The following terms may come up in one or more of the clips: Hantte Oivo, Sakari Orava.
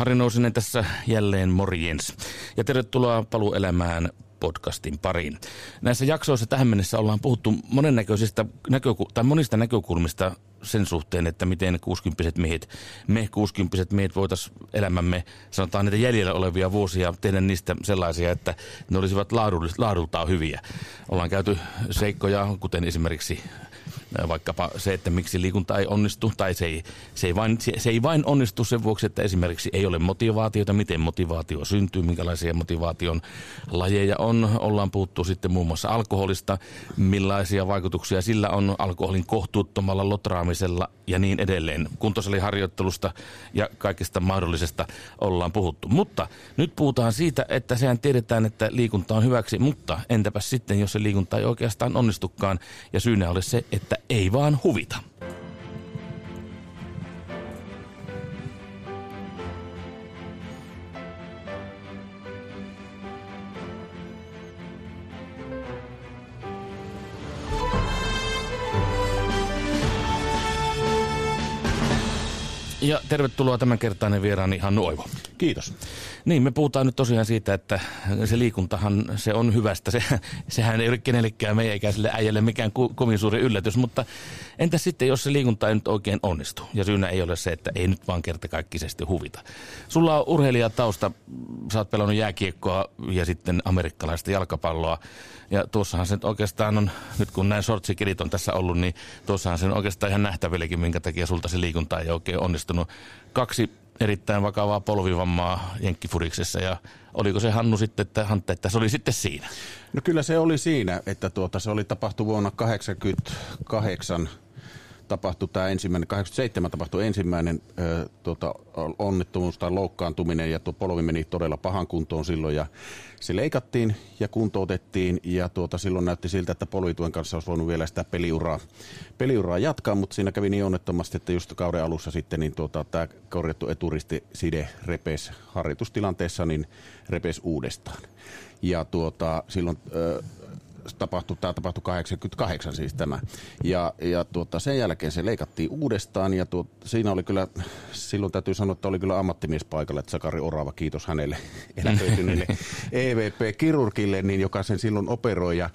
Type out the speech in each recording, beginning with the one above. Harri Nousinen tässä jälleen morjens ja tervetuloa Paluuelämään podcastin pariin. Näissä jaksoissa tähän mennessä ollaan puhuttu monista näkökulmista sen suhteen, että miten 60-vuotiaat miehet, me 60-vuotiaat miehet voitaisiin elämämme, sanotaan niitä jäljellä olevia vuosia, tehdä niistä sellaisia, että ne olisivat laadultaan hyviä. Ollaan käyty seikkoja, kuten esimerkiksi vaikkapa se, että miksi liikunta ei onnistu, tai se ei vain onnistu sen vuoksi, että esimerkiksi ei ole motivaatiota, miten motivaatio syntyy, minkälaisia motivaation lajeja on. Ollaan puhuttu sitten muun muassa alkoholista, millaisia vaikutuksia sillä on alkoholin kohtuuttomalla lotraamisella ja niin edelleen. Kuntosaliharjoittelusta ja kaikista mahdollisesta ollaan puhuttu. Mutta nyt puhutaan siitä, että sehän tiedetään, että liikunta on hyväksi, mutta entäpä sitten, jos se liikunta ei oikeastaan onnistukaan ja syynä ole se, että ei vaan huvita. Ja tervetuloa tämänkertainen vieraani Hantte Oivo. Kiitos. Niin, me puhutaan nyt tosiaan siitä, että se liikuntahan, se on hyvästä. Sehän ei ole kenellekään meidän ikäiselle äijälle mikään kovin suuri yllätys, mutta entä sitten, jos se liikunta ei nyt oikein onnistu? Ja syynä ei ole se, että ei nyt vaan kertakaikkisesti huvita. Sulla on urheilijatausta, sä oot pelannut jääkiekkoa ja sitten amerikkalaista jalkapalloa. Ja tuossahan se oikeastaan on, nyt kun näin shortsikirit on tässä ollut, niin tuossahan se on oikeastaan ihan nähtävillekin, minkä takia sulta se liikunta ei oikein onnistunut. 2 erittäin vakavaa polvivammaa jenkkifuriksessa, ja oliko se Hannu sitten, että Hantte, että se oli sitten siinä? No kyllä se oli siinä, että se oli tapahtu vuonna 1988, tapahtui tämä ensimmäinen, 87 tapahtui ensimmäinen onnettomuus tai loukkaantuminen, ja tuo polvi meni todella pahan kuntoon silloin, ja se leikattiin ja kuntoutettiin, ja silloin näytti siltä, että polvituen kanssa olisi voinut vielä sitä peliuraa jatkaa, mutta siinä kävi niin onnettomasti, että just kauden alussa sitten niin tämä korjattu eturistiside repesi harjoitustilanteessa, niin repesi uudestaan. Ja silloin tapahtui 88 siis tämä. Ja sen jälkeen se leikattiin uudestaan ja siinä oli kyllä, silloin täytyy sanoa, että oli kyllä ammattimies paikalla, että Sakari Orava, kiitos hänelle eläköityneelle EVP-kirurgille, niin joka sen silloin operoi. Ja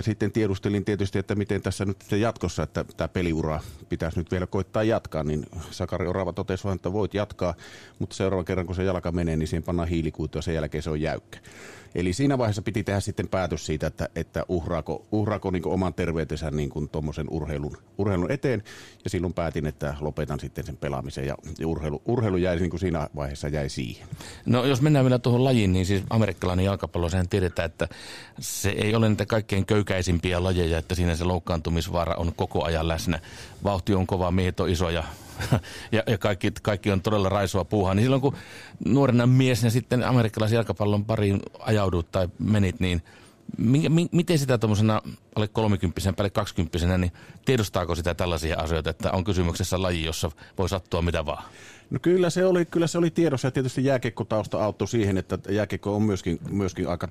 sitten tiedustelin tietysti, että miten tässä nyt jatkossa, että tämä peliura pitäisi nyt vielä koittaa jatkaa, niin Sakari Orava totesi vaan, että voit jatkaa, mutta seuraavan kerran kun se jalka menee, niin siihen pannaan hiilikuitu ja sen jälkeen se on jäykkä. Eli siinä vaiheessa piti tehdä sitten päätös siitä, että uhraako niin oman terveytensä niin tuommoisen urheilun eteen. Ja silloin päätin, että lopetan sitten sen pelaamisen ja urheilu jäi niin kuin siinä vaiheessa jäi siihen. No jos mennään vielä tuohon lajiin, niin siis amerikkalainen jalkapallo, sehän tiedetään, että se ei ole niitä kaikkein köykäisimpiä lajeja, että siinä se loukkaantumisvaara on koko ajan läsnä. Vauhti on kova, miehet on isoja. Ja kaikki on todella raisoa puuhaa, niin silloin kun nuorena miesenä sitten amerikkalaisen jalkapallon pariin ajaudut tai menit, niin miten sitä tuommoisena alle 30-vuotiaana, päälle 20-vuotiaana, niin tiedostaako sitä tällaisia asioita, että on kysymyksessä laji, jossa voi sattua mitä vaan? No kyllä se oli tiedossa ja tietysti jääkiekkotausta auttoi siihen, että jääkiekko on myöskin aika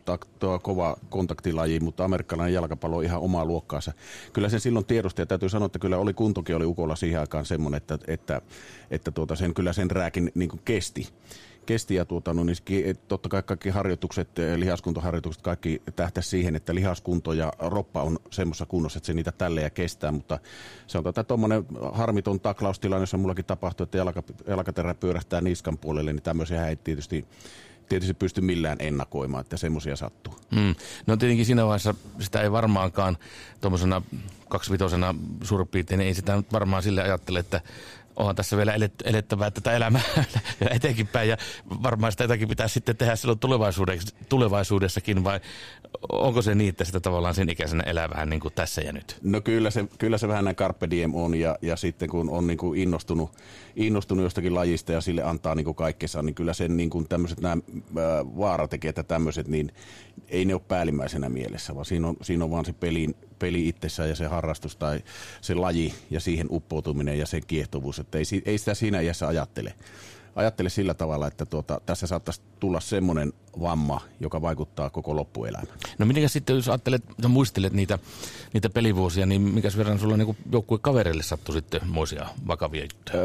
kova kontaktilaji, mutta amerikkalainen jalkapallo on ihan omaa luokkaansa. Kyllä sen silloin tiedosti ja täytyy sanoa, että kyllä oli kuntokin oli ukolla siihen aikaan semmoinen, että sen rääkin niin kuin kesti ja totta kai kaikki harjoitukset, lihaskuntoharjoitukset, kaikki tähtäisi siihen, että lihaskunto ja roppa on semmoisessa kunnossa, että se niitä tälleen kestää, mutta sanotaan, että tuommoinen harmiton taklaustilanne, jossa mullakin tapahtuu, että jalkaterä pyörähtää niskan puolelle, niin tämmöisiä ei tietysti pysty millään ennakoimaan, että semmoisia sattuu. No tietenkin siinä vaiheessa sitä ei varmaankaan tuommoisena 2-vitosena suurin piirtein, ei sitä varmaan sille ajattele, että onhan tässä vielä elettävää tätä elämää etenkin päin ja varmaan sitä jotakin pitää sitten tehdä silloin tulevaisuudessakin vai onko se niin, että sitä tavallaan sen ikäisenä elää vähän niin kuin tässä ja nyt? No kyllä se vähän näin carpe diem on ja sitten kun on niin kuin innostunut jostakin lajista ja sille antaa niin kuin kaikkensa, niin kyllä sen niin kuin tämmöiset nämä vaaratekijät ja tämmöiset, niin ei ne ole päällimmäisenä mielessä, vaan siinä on vaan se peli itsessään ja se harrastus tai se laji ja siihen uppoutuminen ja sen kiehtovuus, että ei sitä siinä iässä ajattele. Ajattele sillä tavalla, että tässä saattaisi tulla semmoinen vamma, joka vaikuttaa koko loppuelämään. No miten sitten, jos ajattelet ja muistelet niitä pelivuosia, niin mikäs verran sulla niin joukkuekavereille sattui sitten moisia vakavia juttuja?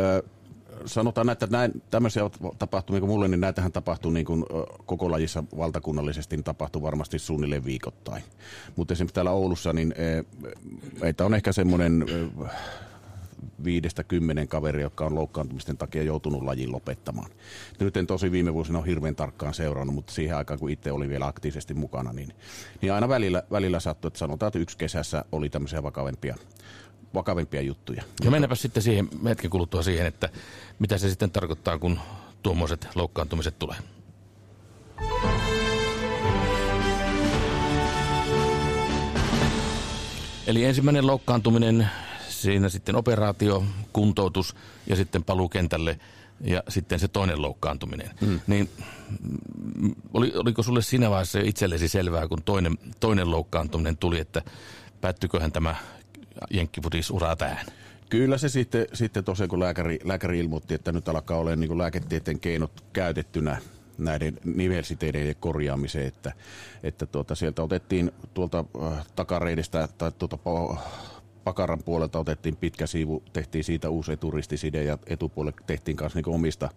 sanotaan, että näin, tämmöisiä tapahtuu, niin kuin mulle, niin näitähän tapahtuu niin kuin koko lajissa valtakunnallisesti, niin tapahtuu varmasti suunnilleen viikoittain. Mutta esimerkiksi täällä Oulussa, niin meitä on ehkä semmoinen 5-10 kaveria, jotka on loukkaantumisten takia joutunut lajin lopettamaan. Nyt en tosi viime vuosina ole hirveän tarkkaan seurannut, mutta siihen aikaan, kun itse oli vielä aktiivisesti mukana, niin aina välillä sattui, että sanotaan, että yksi kesässä oli tämmöisiä vakavampia juttuja. Ja mennäänpä sitten siihen hetken kuluttua siihen, että mitä se sitten tarkoittaa, kun tuommoiset loukkaantumiset tulee. Eli ensimmäinen loukkaantuminen, siinä sitten operaatio, kuntoutus ja sitten paluu kentälle ja sitten se toinen loukkaantuminen. Mm. Niin oliko sulle siinä vaiheessa itsellesi selvää, kun toinen loukkaantuminen tuli, että päättyiköhän tämä jenkkiputisuraa tähän? Kyllä se sitten tosiaan, kun lääkäri ilmoitti, että nyt alkaa olemaan niin kuin lääketieteen keinot käytettynä näiden nivelsiteiden korjaamiseen, että sieltä otettiin tuolta takareidestä tai tuolta pakaran puolelta otettiin pitkä siivu, tehtiin siitä uusi eturistiside ja etupuolelle tehtiin myös niin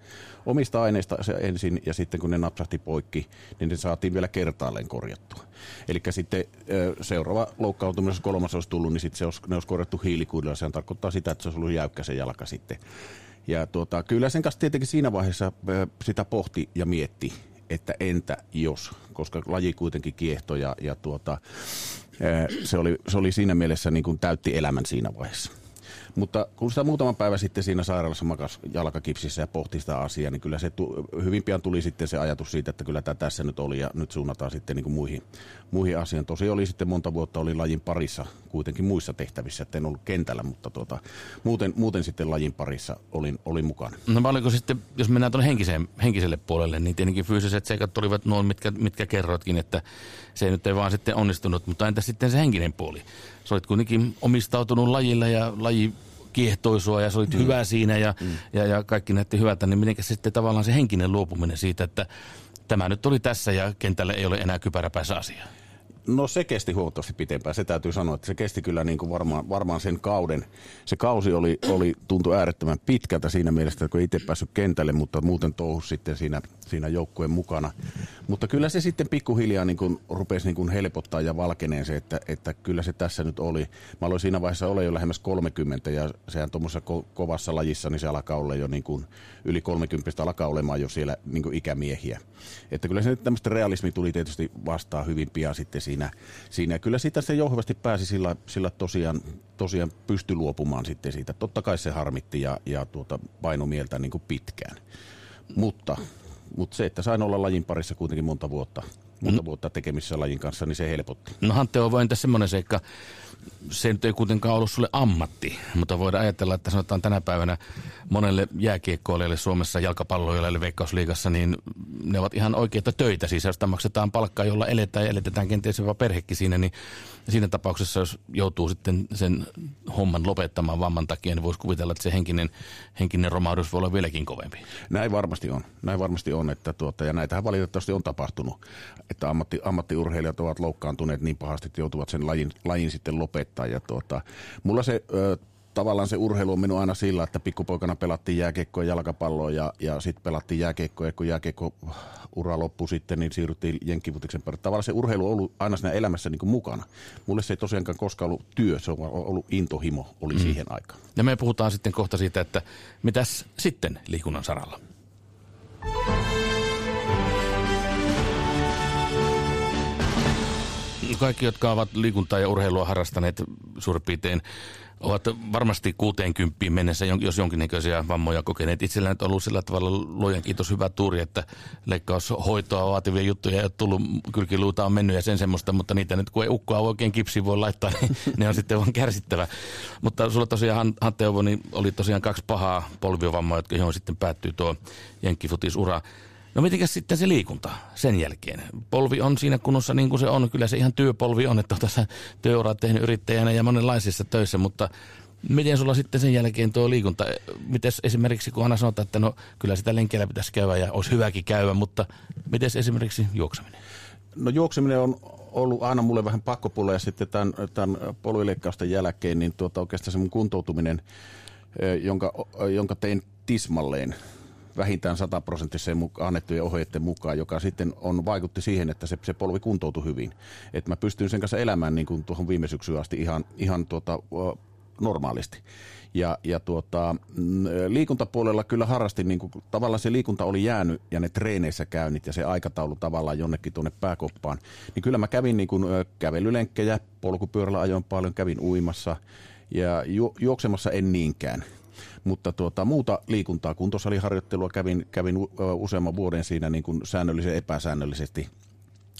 omista aineista ensin ja sitten kun ne napsahti poikki, niin ne saatiin vielä kertaalleen korjattua. Eli sitten seuraava loukkaantuminen, jos kolmas olisi tullut, niin sitten ne olisi korjattu hiilikuidulla. Se tarkoittaa sitä, että se olisi ollut jäykkä se jalka sitten. Ja kyllä sen kanssa tietenkin siinä vaiheessa sitä pohti ja mietti, että entä jos, koska laji kuitenkin kiehtoi ja Se oli siinä mielessä niin kuin täytti elämän siinä vaiheessa. Mutta kun sitä muutama päivä sitten siinä sairaalassa makasi jalkakipsissä ja pohti sitä asiaa, niin kyllä se hyvin pian tuli sitten se ajatus siitä, että kyllä tämä tässä nyt oli ja nyt suunnataan sitten niin kuin muihin asiaan. Tosi oli sitten monta vuotta oli lajin parissa kuitenkin muissa tehtävissä, että en ollut kentällä, mutta muuten sitten lajin parissa olin mukana. No oliko sitten, jos mennään tuonne henkiselle puolelle, niin tietenkin fyysiset seikat olivat nuo, mitkä kerroitkin, että se nyt ei vaan sitten onnistunut, mutta entä sitten se henkinen puoli? Sä olit kuitenkin omistautunut lajilla ja laji kiehtoi sua ja sä olit hyvä siinä ja kaikki näytti hyvältä, niin miten sitten tavallaan se henkinen luopuminen siitä, että tämä nyt oli tässä ja kentällä ei ole enää kypäräpäissä asiaa? No se kesti huomattavasti pitempään, se täytyy sanoa, että se kesti kyllä niin kuin varmaan sen kauden. Se kausi tuntui äärettömän pitkältä siinä mielessä, kun itse päässyt kentälle, mutta muuten touhus sitten siinä joukkueen mukana. Mutta kyllä se sitten pikkuhiljaa niin kuin rupesi niin kuin helpottaa ja valkeneen se, että kyllä se tässä nyt oli. Mä aloin siinä vaiheessa olla jo lähemmäs 30 ja sehän tuommoisessa kovassa lajissa, niin se alkaa olla jo niin kuin yli 30 alkaa olemaan jo siellä niin kuin ikämiehiä. Että kyllä se tämmöistä realismi tuli tietysti vastaan hyvin pian sitten siinä. Kyllä sitä se jouhevasti pääsi sillä tosiaan pystyi luopumaan sitten siitä. Totta kai se harmitti ja painoi mieltä niin kuin pitkään. Mutta se, että sain olla lajin parissa kuitenkin monta vuotta tekemisissä lajin kanssa, niin se helpotti. No Hantte Oivo, entä semmoinen seikka, se nyt ei kuitenkaan ollut sulle ammatti, mutta voidaan ajatella, että sanotaan tänä päivänä monelle jääkiekkoilijalle Suomessa, jalkapalloilijalle Veikkausliigassa, niin ne ovat ihan oikeita töitä. Siis jos maksetaan palkkaa, jolla eletään ja eletetään kenties jopa perhekin siinä, niin siinä tapauksessa, jos joutuu sitten sen homman lopettamaan vamman takia, niin voisi kuvitella, että se henkinen romahdus voi olla vieläkin kovempi. Näin varmasti on, että ja näitähän valitettavasti on tapahtunut, että ammattiurheilijat ovat loukkaantuneet niin pahasti, että joutuvat sen lajin sitten lopettaa. Mulla se tavallaan se urheilu on minun aina sillä, että pikkupoikana pelattiin jääkiekkoa, jalkapalloa ja sitten pelattiin jääkiekkoa. Ja kun jääkiekkoura loppui sitten, niin siirryttiin jenkkifutiksen pari. Tavallaan se urheilu on ollut aina siinä elämässä niin kuin mukana. Mulle se ei tosiaankaan koskaan ollut työ, se on ollut intohimo siihen aikaan. Ja me puhutaan sitten kohta siitä, että mitäs sitten liikunnan saralla? Kaikki, jotka ovat liikuntaa ja urheilua harrastaneet suurin piirtein, ovat varmasti 60 mennessä, jos jonkinnäköisiä vammoja kokeneet. Itsellä nyt on ollut sillä tavalla luojan kiitos hyvä tuuri, että leikkaushoitoa vaativia juttuja ei ole tullut, kylkiluuta on mennyt ja sen semmoista, mutta niitä nyt kun ei ukkoa oikein kipsiin voi laittaa, niin ne on sitten vaan kärsittävä. Mutta sulla tosiaan, Hantte Oivo, niin oli tosiaan 2 pahaa polviovammaa, jotka johon sitten päättyy tuo jenkkifutisura. No mitenkäs sitten se liikunta sen jälkeen? Polvi on siinä kunnossa niin kuin se on. Kyllä se ihan työpolvi on, että tässä työuraa tehnyt yrittäjänä ja monenlaisissa töissä, mutta miten sulla sitten sen jälkeen tuo liikunta? Miten esimerkiksi, kun aina sanotaan, että no kyllä sitä lenkillä pitäisi käydä ja olisi hyväkin käydä, mutta miten esimerkiksi juokseminen? No juokseminen on ollut aina mulle vähän pakkopulla ja sitten tämän polvileikkausten jälkeen, niin oikeastaan se mun kuntoutuminen, jonka tein tismalleen vähintään 100% annettujen ohjeiden mukaan, joka sitten on, vaikutti siihen, että se polvi kuntoutui hyvin. Että mä pystyin sen kanssa elämään niin kuin tuohon viime syksyyn asti ihan normaalisti. Ja liikuntapuolella kyllä harrastin, niin kuin, tavallaan se liikunta oli jäänyt ja ne treeneissä käynnit ja se aikataulu tavallaan jonnekin tuonne pääkoppaan. Niin kyllä mä kävin niin kuin, kävelylenkkejä, polkupyörällä ajoin paljon, kävin uimassa ja juoksemassa en niinkään. Mutta muuta liikuntaa, kuntosaliharjoittelua kävin useamman vuoden siinä niin kuin säännöllisesti epäsäännöllisesti.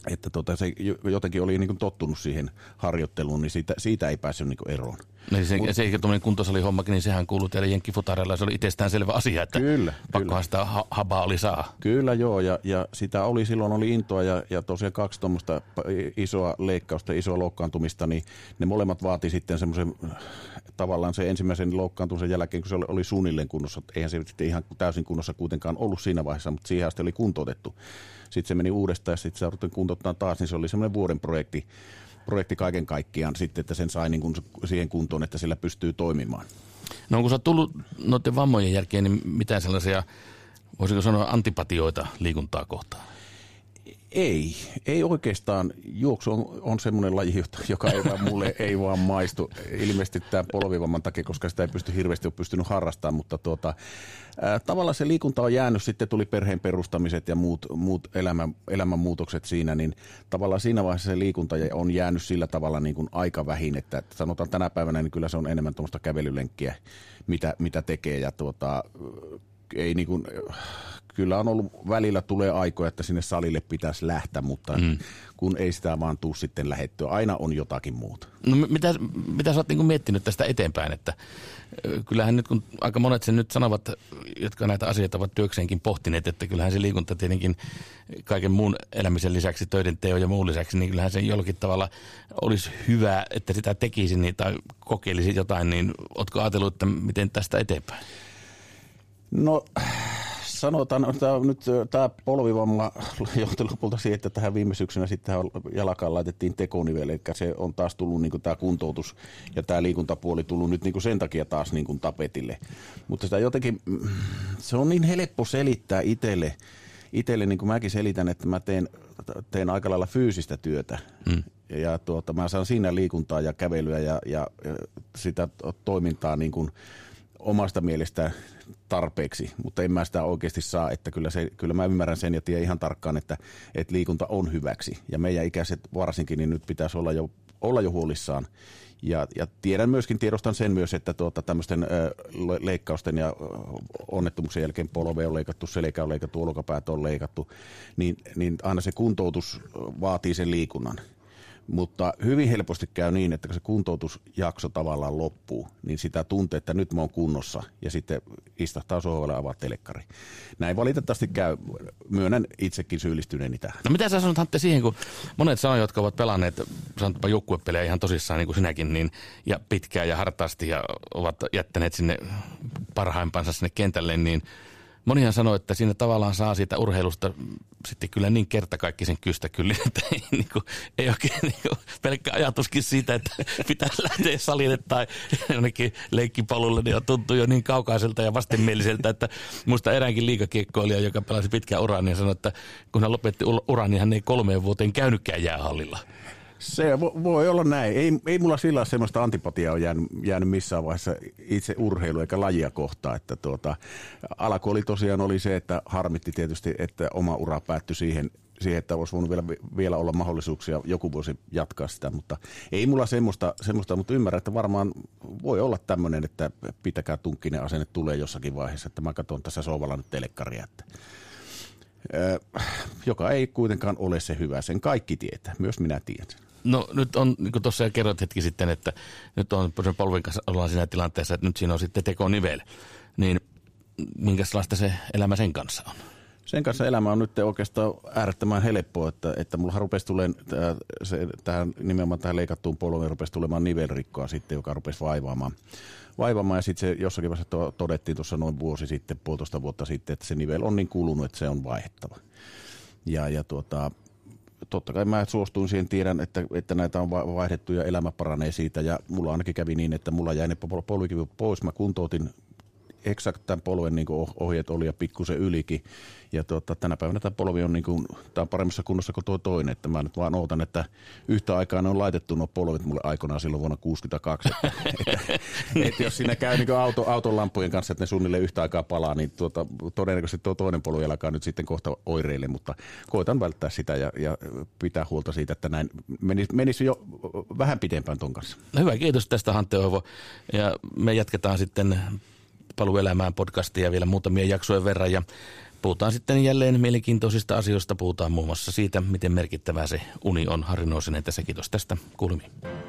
Että se jotenkin oli niin kuin tottunut siihen harjoitteluun, niin siitä ei päässyt niin kuin eroon. Eli se tuommoinen kuntosalihommakin, niin sehän kuului teille jenkkifutarella, se oli itsestäänselvä asia, että kyllä, pakkohan sitä habaa lisää. Kyllä joo, ja sitä oli, silloin oli intoa, ja tosiaan 2 tuommoista isoa leikkausta, isoa loukkaantumista, niin ne molemmat vaati sitten semmoisen, tavallaan se ensimmäisen loukkaantumisen jälkeen, kun se oli suunnilleen kunnossa, eihän se sitten ihan täysin kunnossa kuitenkaan ollut siinä vaiheessa, mutta siihen asti oli kuntoutettu. Sitten se meni uudestaan ja sitten se ruvettiin kuntouttaa taas, niin se oli semmoinen vuoden projekti kaiken kaikkiaan sitten, että sen sai niin kuin siihen kuntoon, että sillä pystyy toimimaan. No kun sä oot tullut noiden vammojen jälkeen, niin mitään sellaisia, voisiko sanoa, antipatioita liikuntaa kohtaan? Ei oikeastaan. Juoksu on semmoinen laji, joka ei vaan mulle ei vaan maistu. Ilmeisesti tämän polvivamman takia, koska sitä ei pystynyt harrastamaan, mutta tavallaan se liikunta on jäänyt, sitten tuli perheen perustamiset ja muut elämänmuutokset siinä, niin tavallaan siinä vaiheessa se liikunta on jäänyt sillä tavalla niin kuin aika vähin, että sanotaan tänä päivänä, niin kyllä se on enemmän tuommoista kävelylenkkiä, mitä tekee ja ei niin kuin, kyllä on ollut, välillä tulee aikoja, että sinne salille pitäisi lähteä, mutta kun ei sitä vaan tule sitten lähettyä, aina on jotakin muuta. No mitä sä oot niin kuin miettinyt tästä eteenpäin, että kyllähän nyt kun aika monet sen nyt sanovat, jotka näitä asioita ovat työkseenkin pohtineet, että kyllähän se liikunta tietenkin kaiken muun elämisen lisäksi, töiden teon ja muun lisäksi, niin kyllähän se jollakin tavalla olisi hyvä, että sitä tekisi niin, tai kokeilisi jotain, niin ootko ajatellut, että miten tästä eteenpäin? No sanotaan, että nyt tämä polvivamma johti lopulta siihen, että tähän viime syksynä sitten jalakaan laitettiin tekonivel, eli se on taas tullut niin kuin tämä kuntoutus ja tämä liikuntapuoli tullut nyt niin kuin sen takia taas niin kuin tapetille. Mutta sitä jotenkin, se on niin helppo selittää itselle niin kuin mäkin selitän, että mä teen aika lailla fyysistä työtä. Ja mä saan siinä liikuntaa ja kävelyä ja sitä toimintaa niin kuin omasta mielestä tarpeeksi, mutta en mä sitä oikeasti saa, että kyllä mä ymmärrän sen ja tiedän ihan tarkkaan, että liikunta on hyväksi ja meidän ikäiset varsinkin, niin nyt pitäisi olla jo huolissaan ja tiedostan sen myös, että tämmöisten leikkausten ja onnettomuuksien jälkeen polvea on leikattu, selkä on leikattu, olkapäät on leikattu, niin aina se kuntoutus vaatii sen liikunnan. Mutta hyvin helposti käy niin, että kun se kuntoutusjakso tavallaan loppuu, niin sitä tuntee, että nyt mä oon kunnossa ja sitten istahtaa sohvalle ja avaa telekkari. Näin valitettavasti käy. Myönnän itsekin syyllistyneeni tähän. No mitä sä sanot, Hantte, siihen, kun monet sanoo, jotka ovat pelanneet, sanotaan joukkuepelejä ihan tosissaan niin kuin sinäkin, niin, ja pitkään ja hartaasti ja ovat jättäneet sinne parhaimpansa sinne kentälle, niin monihan sanoo, että siinä tavallaan saa siitä urheilusta sitten kyllä niin kertakaikkisen kystäkyllin, että ei oikein pelkkä ajatuskin siitä, että pitäisi lähteä salille tai jonnekin leikkipolulle, niin on tuntuu jo niin kaukaiselta ja vastenmieliseltä, että muista eräänkin liigakiekkoilija, joka pelasi pitkään uran, niin sanoi, että kun hän lopetti uran, niin hän ei 3 vuoteen käynytkään jäähallilla. Se voi olla näin. Ei mulla sillä semmoista antipatiaa ole jäänyt missään vaiheessa itse urheilu eikä lajia kohtaan. Että alku oli tosiaan se, että harmitti tietysti, että oma ura päättyi siihen, että olisi voinut vielä olla mahdollisuuksia, joku voisi jatkaa sitä, mutta ei mulla semmoista, mutta ymmärrän, että varmaan voi olla tämmöinen, että pitäkää tunkkinen asenne tulee jossakin vaiheessa, että mä katson tässä sohvalla nyt telekkaria, että joka ei kuitenkaan ole se hyvä, sen kaikki tietää, myös minä tiedän. No nyt on, niin kuin tuossa kerroit hetki sitten, että nyt on polven kanssa ollaan siinä tilanteessa, että nyt siinä on sitten tekonivel, niin minkälaista se elämä sen kanssa on? Sen kanssa elämä on nyt oikeastaan äärettömän helppoa, että mulla rupesi tulemaan nimenomaan tähän leikattuun polveen rupesi tulemaan nivelrikkoa sitten, joka rupesi vaivaamaan ja sitten se jossakin vaiheessa todettiin tuossa noin vuosi sitten, 1,5 vuotta sitten, että se nivel on niin kulunut, että se on vaihdettava. Totta kai mä suostuin siihen, tiedän, että näitä on vaihdettu ja elämä paranee siitä ja mulla ainakin kävi niin, että mulla jäi ne polvikivet pois, mä kuntoutin eksakt tämän polven niin kuin ohjeet oli ja pikkusen ylikin. Ja tänä päivänä tämä polvi on, niin kuin, tämä on paremmassa kunnossa kuin tuo toinen. Että mä nyt vaan ootan, että yhtä aikaa ne on laitettu nuo polvet mulle aikanaan silloin vuonna 1962. että jos siinä käy niin auton lampujen kanssa, että ne suunnilleen yhtä aikaa palaa, niin todennäköisesti tuo toinen polvi alkaa nyt sitten kohta oireille. Mutta koitan välttää sitä ja pitää huolta siitä, että näin menisi jo vähän pidempään ton kanssa. No hyvä, kiitos tästä Hantte Oivo. Ja me jatketaan sitten Paluuelämään podcastia vielä muutamia jaksojen verran ja puhutaan sitten jälleen mielenkiintoisista asioista. Puhutaan muun muassa siitä, miten merkittävää se uni on. Harri Nousinen tässä, kiitos tästä. Kuulemiin.